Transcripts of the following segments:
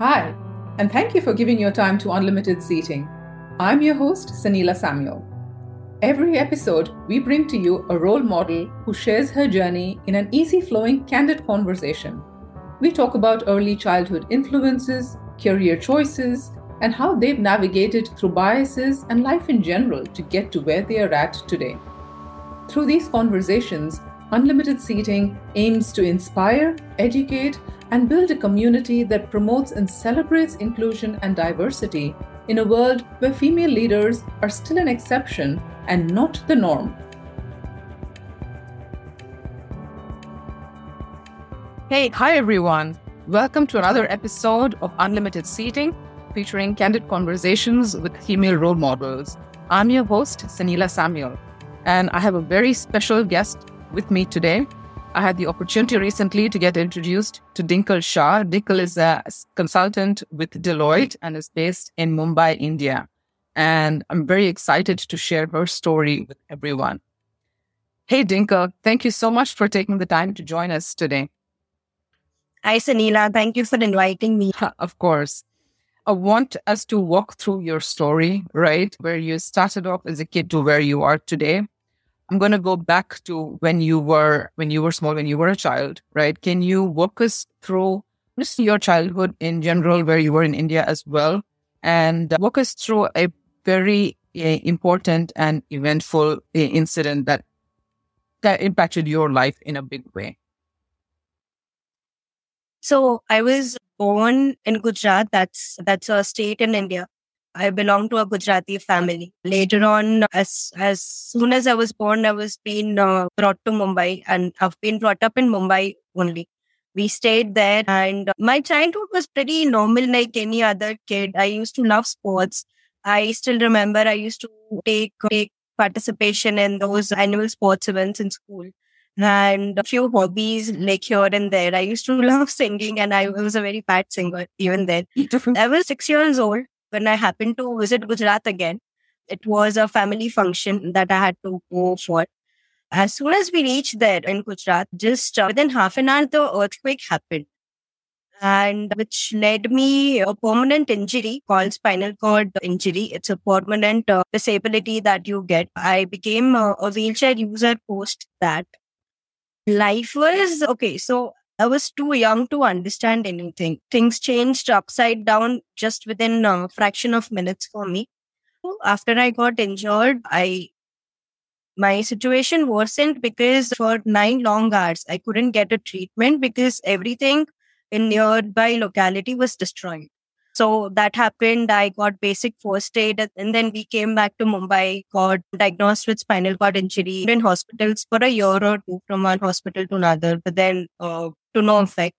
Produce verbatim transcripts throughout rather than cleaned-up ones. Hi, and thank you for giving your time to Unlimited Seating. I'm your host, Sanila Samuel. Every episode, we bring to you a role model who shares her journey in an easy-flowing, candid conversation. We talk about early childhood influences, career choices, and how they've navigated through biases and life in general to get to where they are at today. Through these conversations, Unlimited Seating aims to inspire, educate, and build a community that promotes and celebrates inclusion and diversity in a world where female leaders are still an exception and not the norm. Hey, hi everyone. Welcome to another episode of Unlimited Seating, featuring candid conversations with female role models. I'm your host, Sanila Samuel, and I have a very special guest with me today. I had the opportunity recently to get introduced to Dinkle Shah. Dinkle is a consultant with Deloitte and is based in Mumbai, India. And I'm very excited to share her story with everyone. Hey, Dinkle, thank you so much for taking the time to join us today. Hi, Sanila. Thank you for inviting me. Of course. I want us to walk through your story, right? Where you started off as a kid to where you are today. I'm going to go back to when you were when you were small, when you were a child, right? Can you walk us through just your childhood in general, where you were in India as well, and walk us through a very uh, important and eventful uh, incident that that impacted your life in a big way? So I was born in Gujarat. That's that's a state in India. I belong to a Gujarati family. Later on, as as soon as I was born, I was being uh, brought to Mumbai, and I've been brought up in Mumbai only. We stayed there, and my childhood was pretty normal, like any other kid. I used to love sports. I still remember I used to take take participation in those annual sports events in school, and a few hobbies like here and there. I used to love singing, and I was a very bad singer even then. I was six years old when I happened to visit Gujarat again. It was a family function that I had to go for. As soon as we reached there in Gujarat, just uh, within half an hour, the earthquake happened, and which led me a permanent injury called spinal cord injury. It's a permanent uh, disability that you get. I became a, a wheelchair user post that. Life was okay. So I was too young to understand anything. Things changed upside down just within a fraction of minutes for me. After I got injured, I my situation worsened because for nine long hours, I couldn't get a treatment because everything in nearby locality was destroyed. So that happened. I got basic first aid, and then we came back to Mumbai, got diagnosed with spinal cord injury in hospitals for a year or two, from one hospital to another, but then uh, to no effect.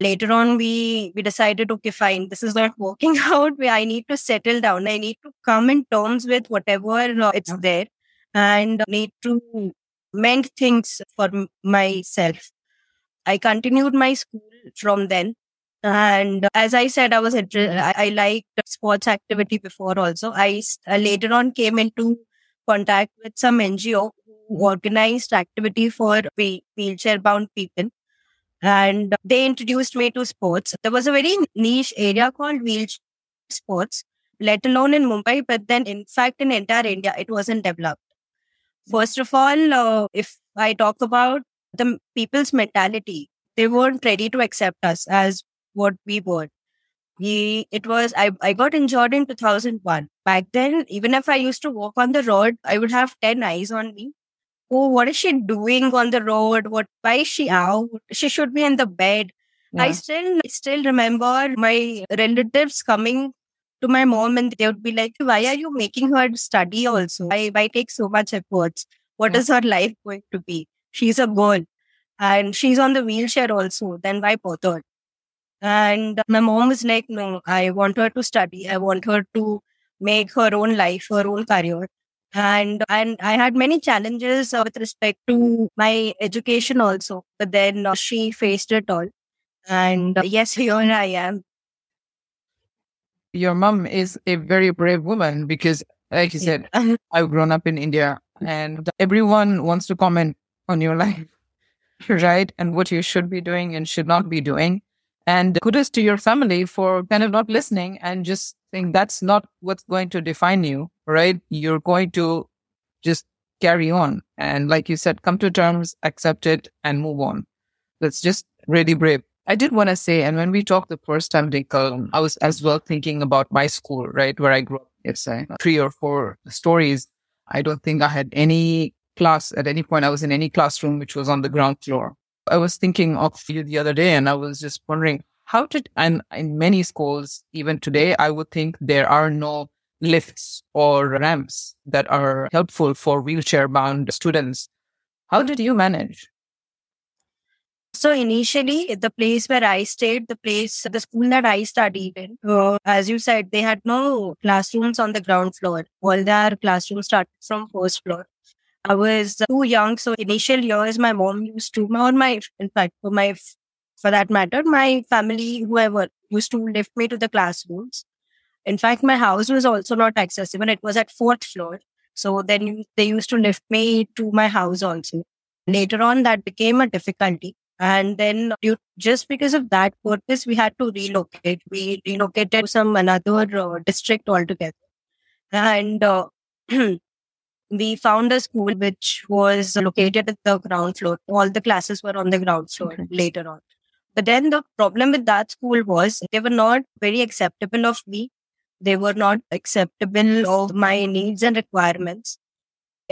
Later on, we, we decided, okay, fine, this is not working out. I need to settle down. I need to come in terms with whatever uh, it's there, and need to mend things for m- myself. I continued my school from then. And as I said, I was interested, I liked sports activity before also. I uh, later on came into contact with some N G O who organized activity for wheelchair bound people. And they introduced me to sports. There was a very niche area called Wheelchair Sports, let alone in Mumbai, but then in fact in entire India, it wasn't developed. First of all, uh, if I talk about the people's mentality, they weren't ready to accept us as what we were. We, it was, I, I got injured in two thousand one. Back then, even if I used to walk on the road, I would have ten eyes on me. Oh, what is she doing on the road? What, why is she out? She should be in the bed. Yeah. I still, still remember my relatives coming to my mom, and they would be like, why are you making her study also? Why, why take so much efforts? What yeah. is her life going to be? She's a girl and she's on the wheelchair also. Then why bother? And my mom was like, no, I want her to study. I want her to make her own life, her own career. And and I had many challenges with respect to my education also. But then she faced it all. And yes, here I am. Your mom is a very brave woman because, like you said, yeah. I've grown up in India and everyone wants to comment on your life, right? And what you should be doing and should not be doing. And kudos to your family for kind of not listening and just saying that's not what's going to define you, right? You're going to just carry on. And like you said, come to terms, accept it, and move on. That's just really brave. I did want to say, and when we talked the first time, Dinkle, I was as well thinking about my school, right, where I grew up. It's uh, three or four stories. I don't think I had any class at any point. I was in any classroom which was on the ground floor. I was thinking of you the other day, and I was just wondering how did, and in many schools, even today, I would think there are no lifts or ramps that are helpful for wheelchair-bound students. How did you manage? So initially, the place where I stayed, the place, the school that I studied in, uh, as you said, they had no classrooms on the ground floor. All their classrooms started from first floor. I was too young, so initial years, my mom used to, or my, in fact, for my, for that matter, my family, whoever, used to lift me to the classrooms. In fact, my house was also not accessible. It was at fourth floor. So then they used to lift me to my house also. Later on, that became a difficulty. And then due, just because of that purpose, we had to relocate. We relocated to some another uh, district altogether. And uh, we found a school which was located at the ground floor. All the classes were on the ground floor okay. later on. But then the problem with that school was they were not very acceptable of me. They were not acceptable of my needs and requirements.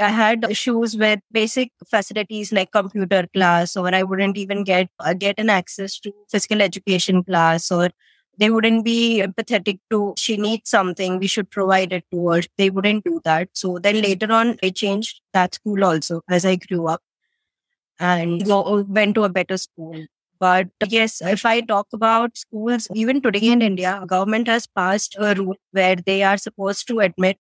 I had issues with basic facilities like computer class, or I wouldn't even get uh, get an access to physical education class, or they wouldn't be empathetic to, she needs something, we should provide it to her. They wouldn't do that. So then later on, I changed that school also as I grew up and go, went to a better school. But yes, if I talk about schools, even today in India, government has passed a rule where they are supposed to admit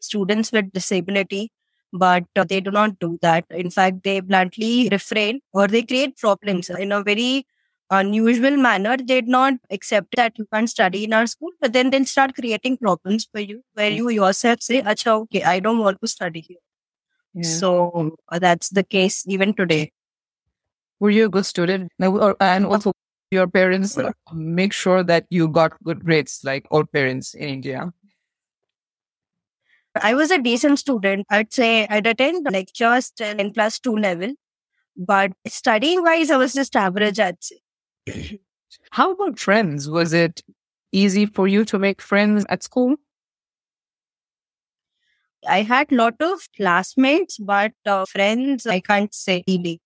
students with disability, but uh, they do not do that. In fact, they bluntly refrain or they create problems in a very unusual manner. They did not accept that you can't study in our school, but then they'll start creating problems for you where you yourself say, Acha, okay, I don't want to study here. Yeah. So uh, that's the case even today. Were you a good student? And also your parents uh, make sure that you got good grades like all parents in India. I was a decent student. I'd say I'd attend lectures till in plus two level. But studying wise, I was just average, I'd say. How about friends? Was it easy for you to make friends at school? I had a lot of classmates, but uh, friends, I can't say really.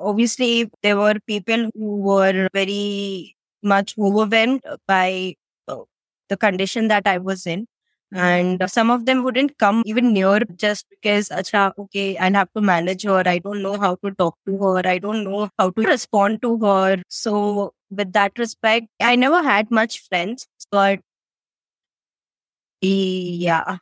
Obviously, there were people who were very much overwhelmed by uh, the condition that I was in. And some of them wouldn't come even near just because, Acha, okay, I'll have to manage her. I don't know how to talk to her. I don't know how to respond to her. So with that respect, I never had much friends, but yeah.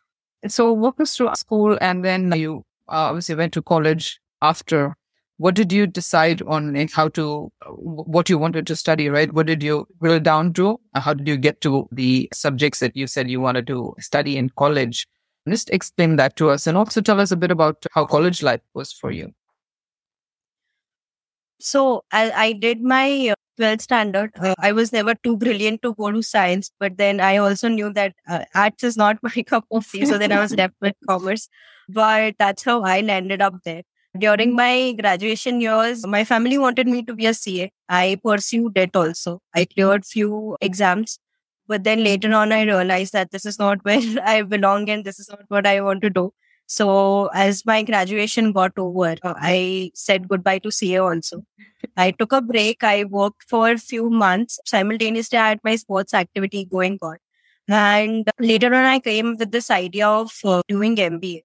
So walk us through school and then you obviously went to college after. What did you decide on how to, what you wanted to study, right? What did you drill down to? How did you get to the subjects that you said you wanted to study in college? Just explain that to us and also tell us a bit about how college life was for you. So I, I did my twelfth standard. Uh, I was never too brilliant to go to science, but then I also knew that uh, arts is not my cup of tea. So then I was left with commerce, but that's how I landed up there. During my graduation years, my family wanted me to be a C A. I pursued it also. I cleared few exams. But then later on, I realized that this is not where I belong and this is not what I want to do. So as my graduation got over, I said goodbye to C A also. I took a break. I worked for a few months. Simultaneously, I had my sports activity going on. And later on, I came with this idea of doing M B A.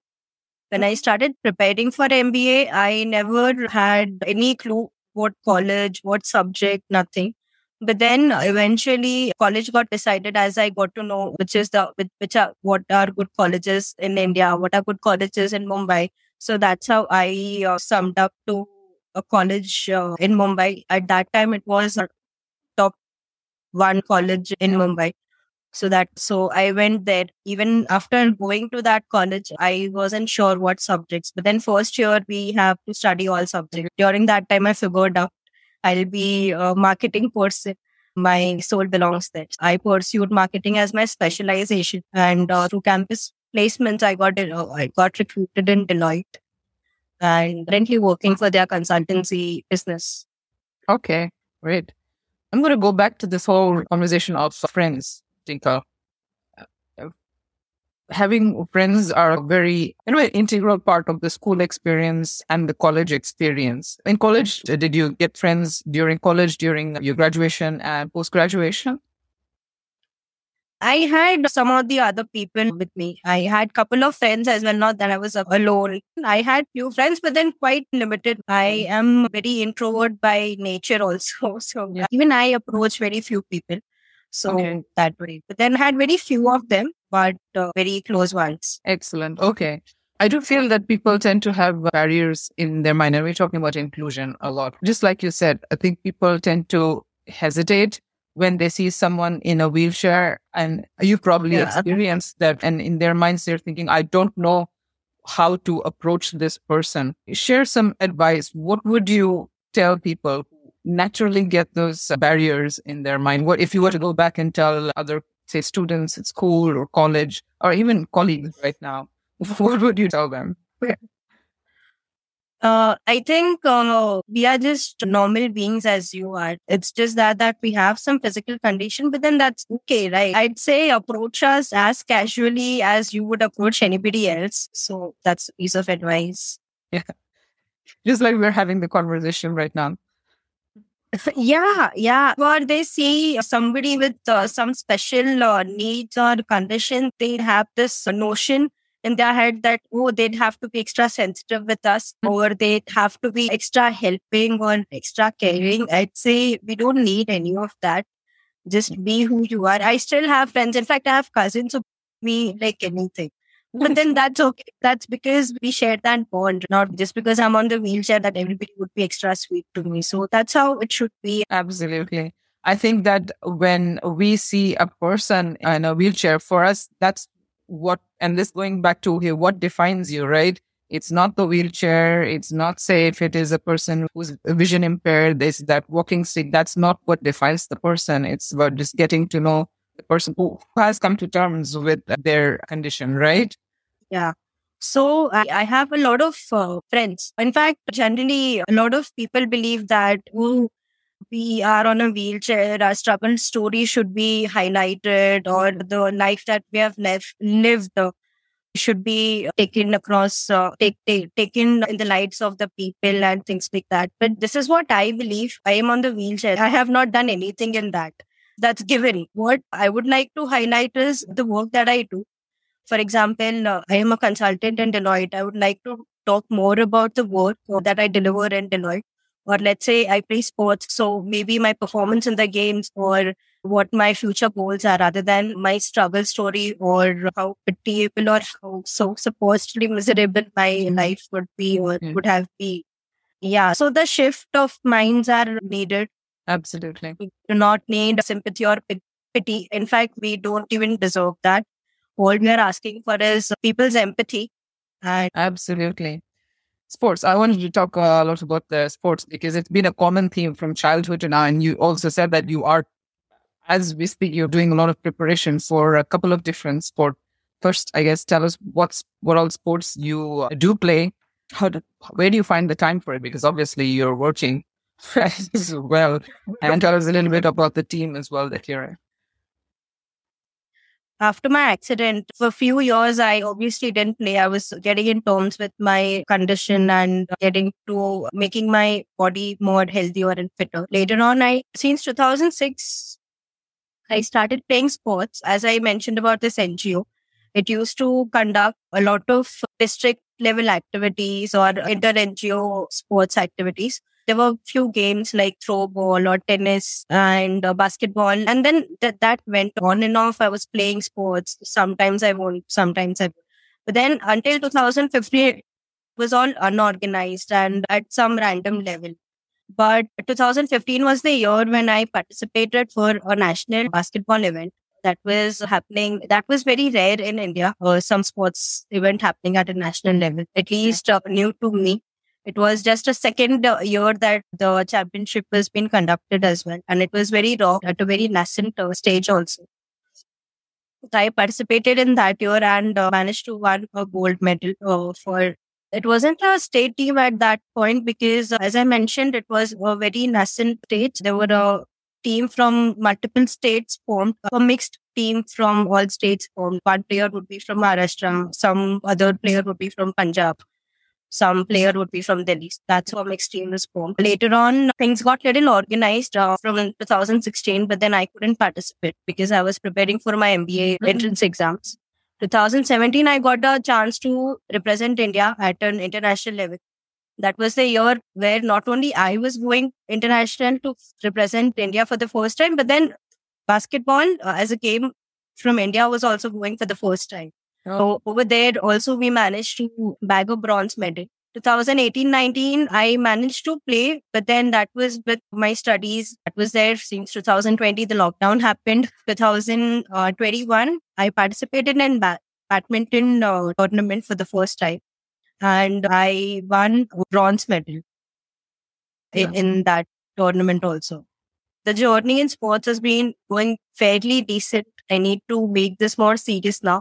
When I started preparing for M B A, I never had any clue what college, what subject, nothing. But then eventually college got decided as I got to know which is the which are what are good colleges in India, what are good colleges in Mumbai. So that's how I uh, summed up to a college uh, in Mumbai. At that time, it was a top one college in Mumbai. So that, so I went there. Even after going to that college, I wasn't sure what subjects. But then first year, we have to study all subjects. During that time, I figured out I'll be a marketing person. My soul belongs there. I pursued marketing as my specialization, and uh, through campus placements, I got uh, I got recruited in Deloitte, and currently working for their consultancy business. Okay, great. I'm going to go back to this whole conversation of friends, Dinkle. Having friends are a very, in a way, integral part of the school experience and the college experience. In college, did you get friends during college, during your graduation and post-graduation? I had some of the other people with me. I had a couple of friends as well, not that I was alone. I had few friends, but then quite limited. I am very introvert by nature also. So yeah. Even I approach very few people. So okay. That way. But then I had very few of them, but uh, very close ones. Excellent. Okay. I do feel that people tend to have barriers in their mind. And we're talking about inclusion a lot. Just like you said, I think people tend to hesitate when they see someone in a wheelchair, and you probably yeah. experienced that. And in their minds, they're thinking, I don't know how to approach this person. Share some advice. What would you tell people who naturally get those barriers in their mind? What if you were to go back and tell other say students at school or college, or even colleagues right now, what would you tell them? Yeah. Uh, I think uh, we are just normal beings as you are. It's just that that we have some physical condition, but then that's okay, right? I'd say approach us as casually as you would approach anybody else. So that's a piece of advice. Yeah. Just like we're having the conversation right now. Yeah, yeah. Or they see somebody with uh, some special uh, needs or condition, they have this notion in their head that, oh, they'd have to be extra sensitive with us, or they'd have to be extra helping or extra caring. I'd say we don't need any of that. Just be who you are. I still have friends. In fact, I have cousins who me like anything. But then that's okay. That's because we share that bond, not just because I'm on the wheelchair that everybody would be extra sweet to me. So that's how it should be. Absolutely. I think that when we see a person in a wheelchair, for us, that's what, and this going back to here, what defines you, right? It's not the wheelchair. It's not, say, if it is a person who's vision impaired, this, that walking stick, that's not what defines the person. It's about just getting to know the person who has come to terms with their condition, right? Yeah. So I, I have a lot of uh, friends. In fact, generally, a lot of people believe that oh, we are on a wheelchair, our struggle story should be highlighted, or the life that we have left, lived uh, should be taken across, uh, take, take, taken in the lights of the people and things like that. But this is what I believe. I am on the wheelchair. I have not done anything in that. That's given. What I would like to highlight is the work that I do. For example, uh, I am a consultant in Deloitte. I would like to talk more about the work that I deliver in Deloitte. Or let's say I play sports, so maybe my performance in the games or what my future goals are, rather than my struggle story or how pitiable or how so supposedly miserable my life would be or mm. would have been. Yeah, so the shift of minds are needed. Absolutely. We do not need sympathy or pity. In fact, we don't even deserve that. All we are asking for is people's empathy. And Absolutely. Sports. I wanted to talk a lot about the sports because it's been a common theme from childhood to now. And you also said that you are, as we speak, you're doing a lot of preparation for a couple of different sports. First, I guess, tell us what's, what all sports you do play. How do, where do you find the time for it? Because obviously you're working as well. And tell us a little bit about the team as well that you're in. After my accident, for a few years, I obviously didn't play. I was getting in terms with my condition and getting to making my body more healthier and fitter. Later on, I since two thousand six, I started playing sports. As I mentioned about this N G O, it used to conduct a lot of district level activities or inter-N G O sports activities. There were few games like throw ball or tennis and uh, basketball. And then th- that went on and off. I was playing sports. Sometimes I won, sometimes I won. But then until two thousand fifteen, it was all unorganized and at some random level. But two thousand fifteen was the year when I participated for a national basketball event that was happening. That was very rare in India. Or some sports event happening at a national level, at least uh, new to me. It was just a second year that the championship has been conducted as well. And it was very raw at a very nascent stage also. I participated in that year and uh, managed to win a gold medal uh, for. It wasn't a state team at that point because, uh, as I mentioned, it was a very nascent stage. There were a team from multiple states formed, a mixed team from all states formed. One player would be from Maharashtra, some other player would be from Punjab, some player would be from Delhi. That's how mixed team was formed. Later on, things got little organized uh, from twenty sixteen, but then I couldn't participate because I was preparing for my M B A entrance exams. twenty seventeen, I got a chance to represent India at an international level. That was the year where not only I was going international to represent India for the first time, but then basketball uh, as a game from India was also going for the first time. So over there also we managed to bag a bronze medal. twenty eighteen nineteen, I managed to play, but then that was with my studies. That was there since two thousand twenty. The lockdown happened. twenty twenty-one, I participated in ba- badminton uh, tournament for the first time. And I won bronze medal in, yeah. in that tournament also. The journey in sports has been going fairly decent. I need to make this more serious now.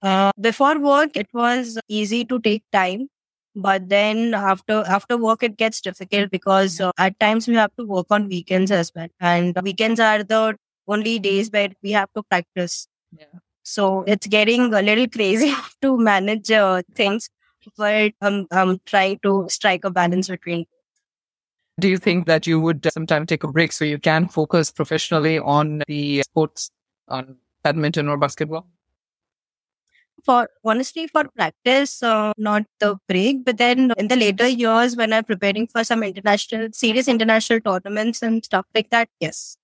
Uh, before work, it was easy to take time. But then after after work, it gets difficult because uh, at times we have to work on weekends as well. And weekends are the only days where we have to practice. Yeah. So it's getting a little crazy to manage uh, things. But I'm, I'm trying to strike a balance between. Do you think that you would sometime take a break so you can focus professionally on the sports, on badminton or basketball? For honestly, for practice, uh, not the break. But then in the later years, when I'm preparing for some international, serious international tournaments and stuff like that, yes,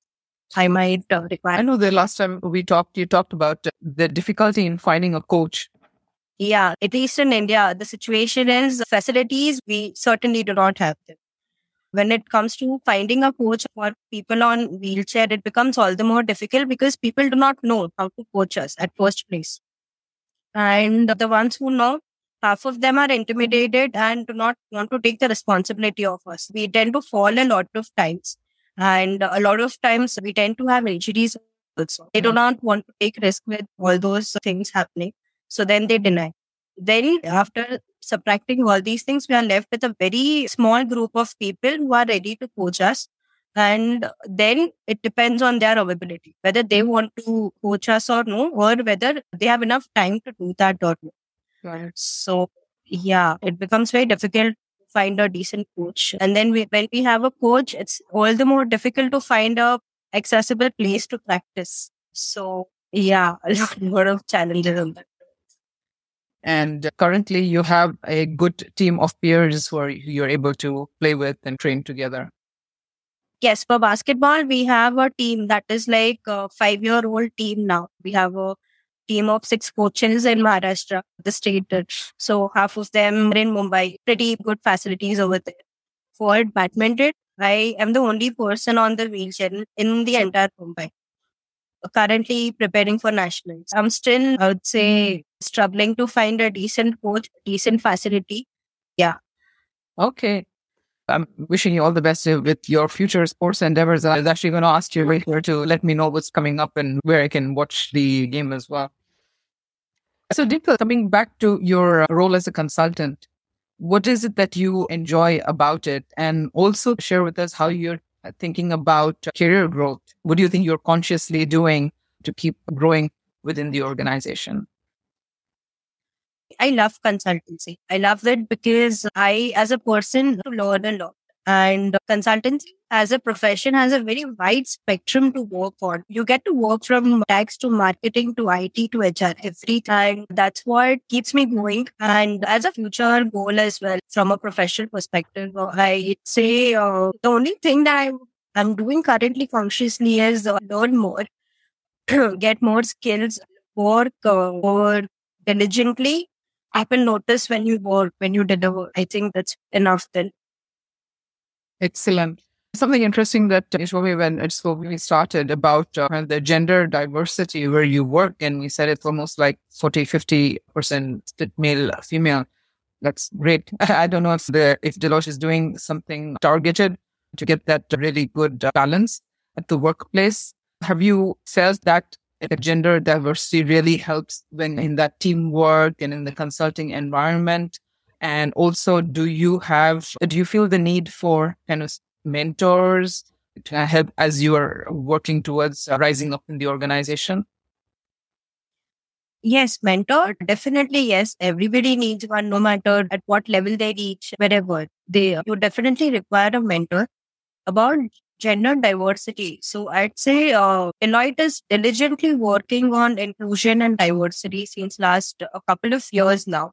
I might uh, require. I know the last time we talked, you talked about the difficulty in finding a coach. Yeah, at least in India, the situation is facilities, we certainly do not have them. When it comes to finding a coach for people on wheelchair, it becomes all the more difficult because people do not know how to coach us at first place. And the ones who know, half of them are intimidated and do not want to take the responsibility of us. We tend to fall a lot of times. And a lot of times we tend to have injuries also. They do not want to take risk with all those things happening. So then they deny. Then after subtracting all these things, we are left with a very small group of people who are ready to coach us. And then it depends on their availability, whether they want to coach us or no, or whether they have enough time to do that or no. Right. So, yeah, it becomes very difficult to find a decent coach. And then we, when we have a coach, it's all the more difficult to find a accessible place to practice. So, yeah, a lot of challenges on that. And currently you have a good team of peers who are, you're able to play with and train together. Yes, for basketball, we have a team that is like a five-year-old team now. We have a team of six coaches in Maharashtra, the state. So half of them are in Mumbai. Pretty good facilities over there. For badminton, I am the only person on the wheelchair in the entire Mumbai. Currently preparing for nationals. I'm still, I would say, struggling to find a decent coach, decent facility. Yeah. Okay. I'm wishing you all the best with your future sports endeavors. I was actually going to ask you right here to let me know what's coming up and where I can watch the game as well. So, Dinkle, coming back to your role as a consultant, what is it that you enjoy about it? And also share with us how you're thinking about career growth. What do you think you're consciously doing to keep growing within the organization? I love consultancy. I love it because I, as a person, learn a lot. And consultancy as a profession has a very wide spectrum to work on. You get to work from tax to marketing to I T to H R every time. That's what keeps me going. And as a future goal as well, from a professional perspective, I'd say uh, the only thing that I'm, I'm doing currently consciously is uh, learn more, get more skills, work uh, more diligently. People notice when you work, when you deliver. I think that's enough then. Excellent. Something interesting that Ishwabi, when it's when we started about uh, the gender diversity where you work, and we said it's almost like forty, fifty percent male, female. That's great. I don't know if the if Deloitte is doing something targeted to get that really good balance at the workplace. Have you felt that gender diversity really helps when in that teamwork and in the consulting environment? And also, do you have, do you feel the need for kind of mentors to help as you are working towards rising up in the organization? Yes, mentor, definitely yes. Everybody needs one, no matter at what level they reach, wherever they are. You definitely require a mentor. About gender diversity, so I'd say uh, Deloitte is diligently working on inclusion and diversity since last a uh, couple of years now.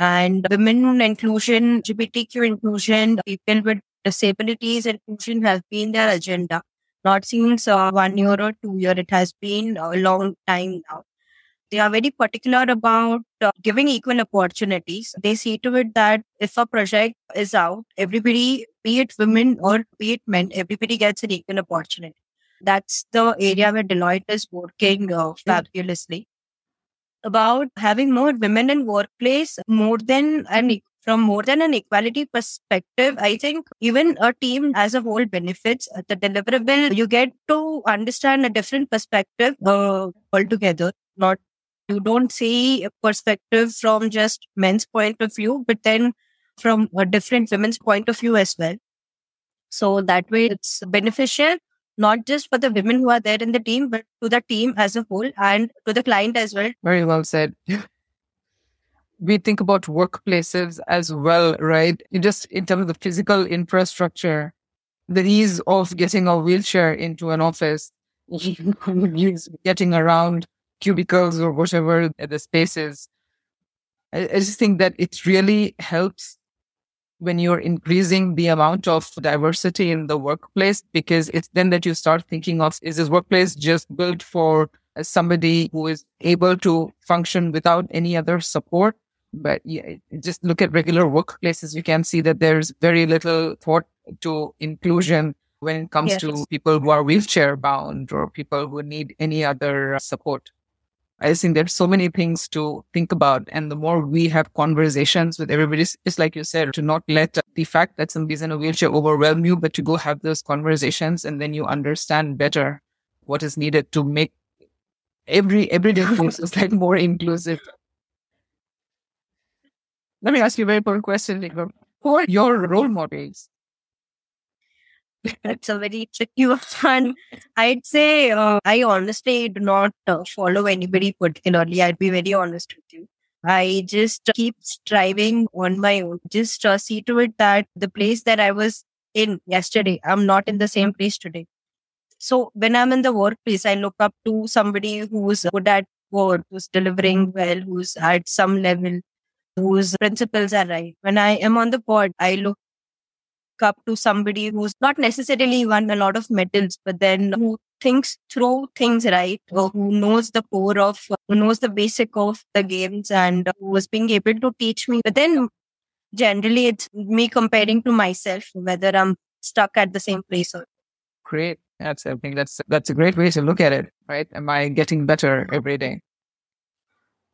And women inclusion, L G B T Q inclusion, people with disabilities inclusion has been their agenda. Not since uh, one year or two year, it has been a long time now. They are very particular about uh, giving equal opportunities. They see to it that if a project is out, everybody, be it women or be it men, everybody gets an equal opportunity. That's the area where Deloitte is working uh, fabulously. About having more women in workplace, more than an from more than an equality perspective, I think even a team as a whole benefits. The deliverable, you get to understand a different perspective uh, altogether. Not you don't see a perspective from just men's point of view, but then from a different women's point of view as well. So that way it's beneficial, not just for the women who are there in the team, but to the team as a whole and to the client as well. Very well said. We think about workplaces as well, right? Just in terms of the physical infrastructure, the ease of getting a wheelchair into an office, getting around cubicles or whatever the space is. I just think that it really helps when you're increasing the amount of diversity in the workplace, because it's then that you start thinking of, is this workplace just built for somebody who is able to function without any other support? But yeah, just look at regular workplaces. You can see that there's very little thought to inclusion when it comes yes. to people who are wheelchair bound or people who need any other support. I think there's so many things to think about. And the more we have conversations with everybody, it's like you said, to not let the fact that somebody's in a wheelchair overwhelm you, but to go have those conversations and then you understand better what is needed to make every everyday process like more inclusive. Let me ask you a very important question, Dinkle. Who are your role models? That's a very tricky one. I'd say uh, I honestly do not uh, follow anybody particularly. I'd be very honest with you. I just uh, keep striving on my own. Just uh, see to it that the place that I was in yesterday, I'm not in the same place today. So when I'm in the workplace, I look up to somebody who's good at work, who's delivering well, who's at some level, whose principles are right. When I am on the pod, I look up to somebody who's not necessarily won a lot of medals, but then who thinks through things right, or who knows the core of, who knows the basic of the games and who was being able to teach me. But then generally it's me comparing to myself, whether I'm stuck at the same place or. Great. That's, I think that's, that's a great way to look at it, right? Am I getting better every day?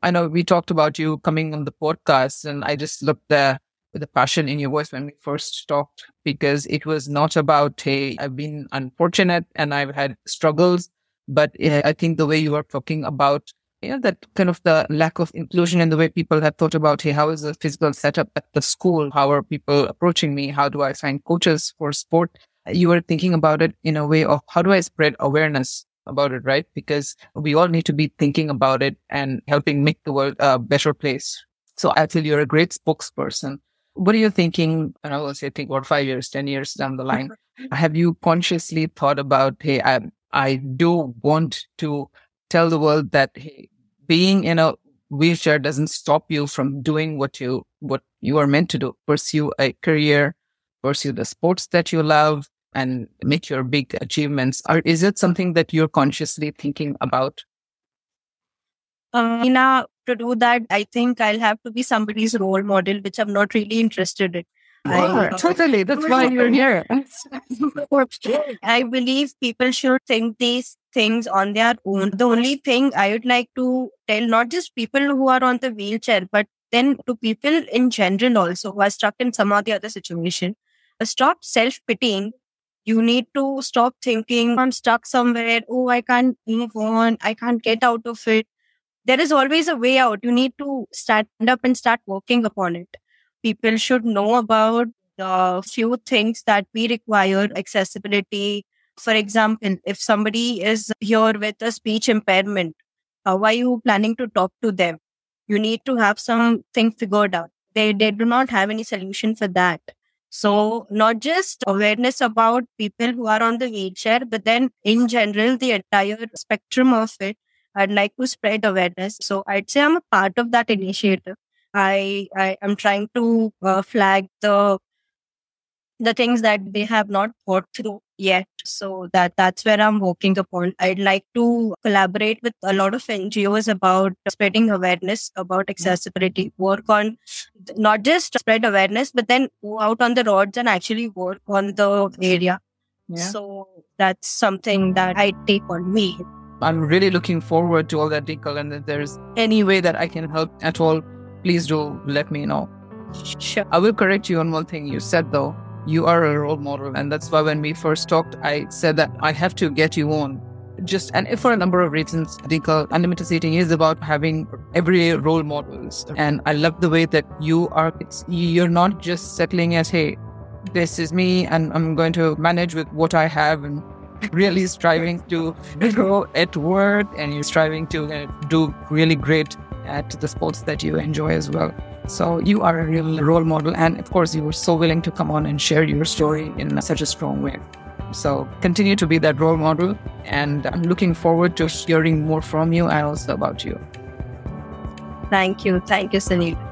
I know we talked about you coming on the podcast and I just looked there with the passion in your voice when we first talked, because it was not about, hey, I've been unfortunate and I've had struggles, but uh, I think the way you were talking about, you know, that kind of the lack of inclusion and the way people have thought about, hey, how is the physical setup at the school? How are people approaching me? How do I find coaches for sport? You were thinking about it in a way of how do I spread awareness about it, right? Because we all need to be thinking about it and helping make the world a better place. So I feel you're a great spokesperson. What are you thinking? And I will say, think about five years, ten years down the line. Have you consciously thought about, hey, I I do want to tell the world that hey, being in a wheelchair doesn't stop you from doing what you what you are meant to do. Pursue a career, pursue the sports that you love, and make your big achievements. Or is it something that you're consciously thinking about? Um, you know, to do that, I think I'll have to be somebody's role model, which I'm not really interested in. Wow, I, totally. That's why you're here. I believe people should think these things on their own. The only thing I would like to tell, not just people who are on the wheelchair, but then to people in general also who are stuck in some or the other situation. Stop self-pitying. You need to stop thinking, I'm stuck somewhere. Oh, I can't move on. I can't get out of it. There is always a way out. You need to stand up and start working upon it. People should know about the few things that we require, accessibility. For example, if somebody is here with a speech impairment, how are you planning to talk to them? You need to have something figured out. They, they do not have any solution for that. So not just awareness about people who are on the wheelchair, but then in general, the entire spectrum of it. I'd like to spread awareness. So I'd say I'm a part of that initiative. I, I am trying to uh, flag the the things that they have not thought through yet. So that that's where I'm working upon. I'd like to collaborate with a lot of N G Os about spreading awareness about accessibility. Work on not just spread awareness, but then go out on the roads and actually work on the area. Yeah. So that's something that I take on me. I'm really looking forward to all that, Dinkle. And if there's any way that I can help at all, please do let me know. Sure. I will correct you on one thing you said, though. You are a role model. And that's why when we first talked, I said that I have to get you on. Just and for a number of reasons, Dinkle, Unlimited Seating is about having everyday role models. And I love the way that you are, it's, you're not just settling as, hey, this is me and I'm going to manage with what I have, and really striving to grow at work, and you're striving to uh, do really great at the sports that you enjoy as well. So you are a real role model. And of course, you were so willing to come on and share your story in such a strong way. So continue to be that role model. And I'm looking forward to hearing more from you and also about you. Thank you. Thank you, Sanil.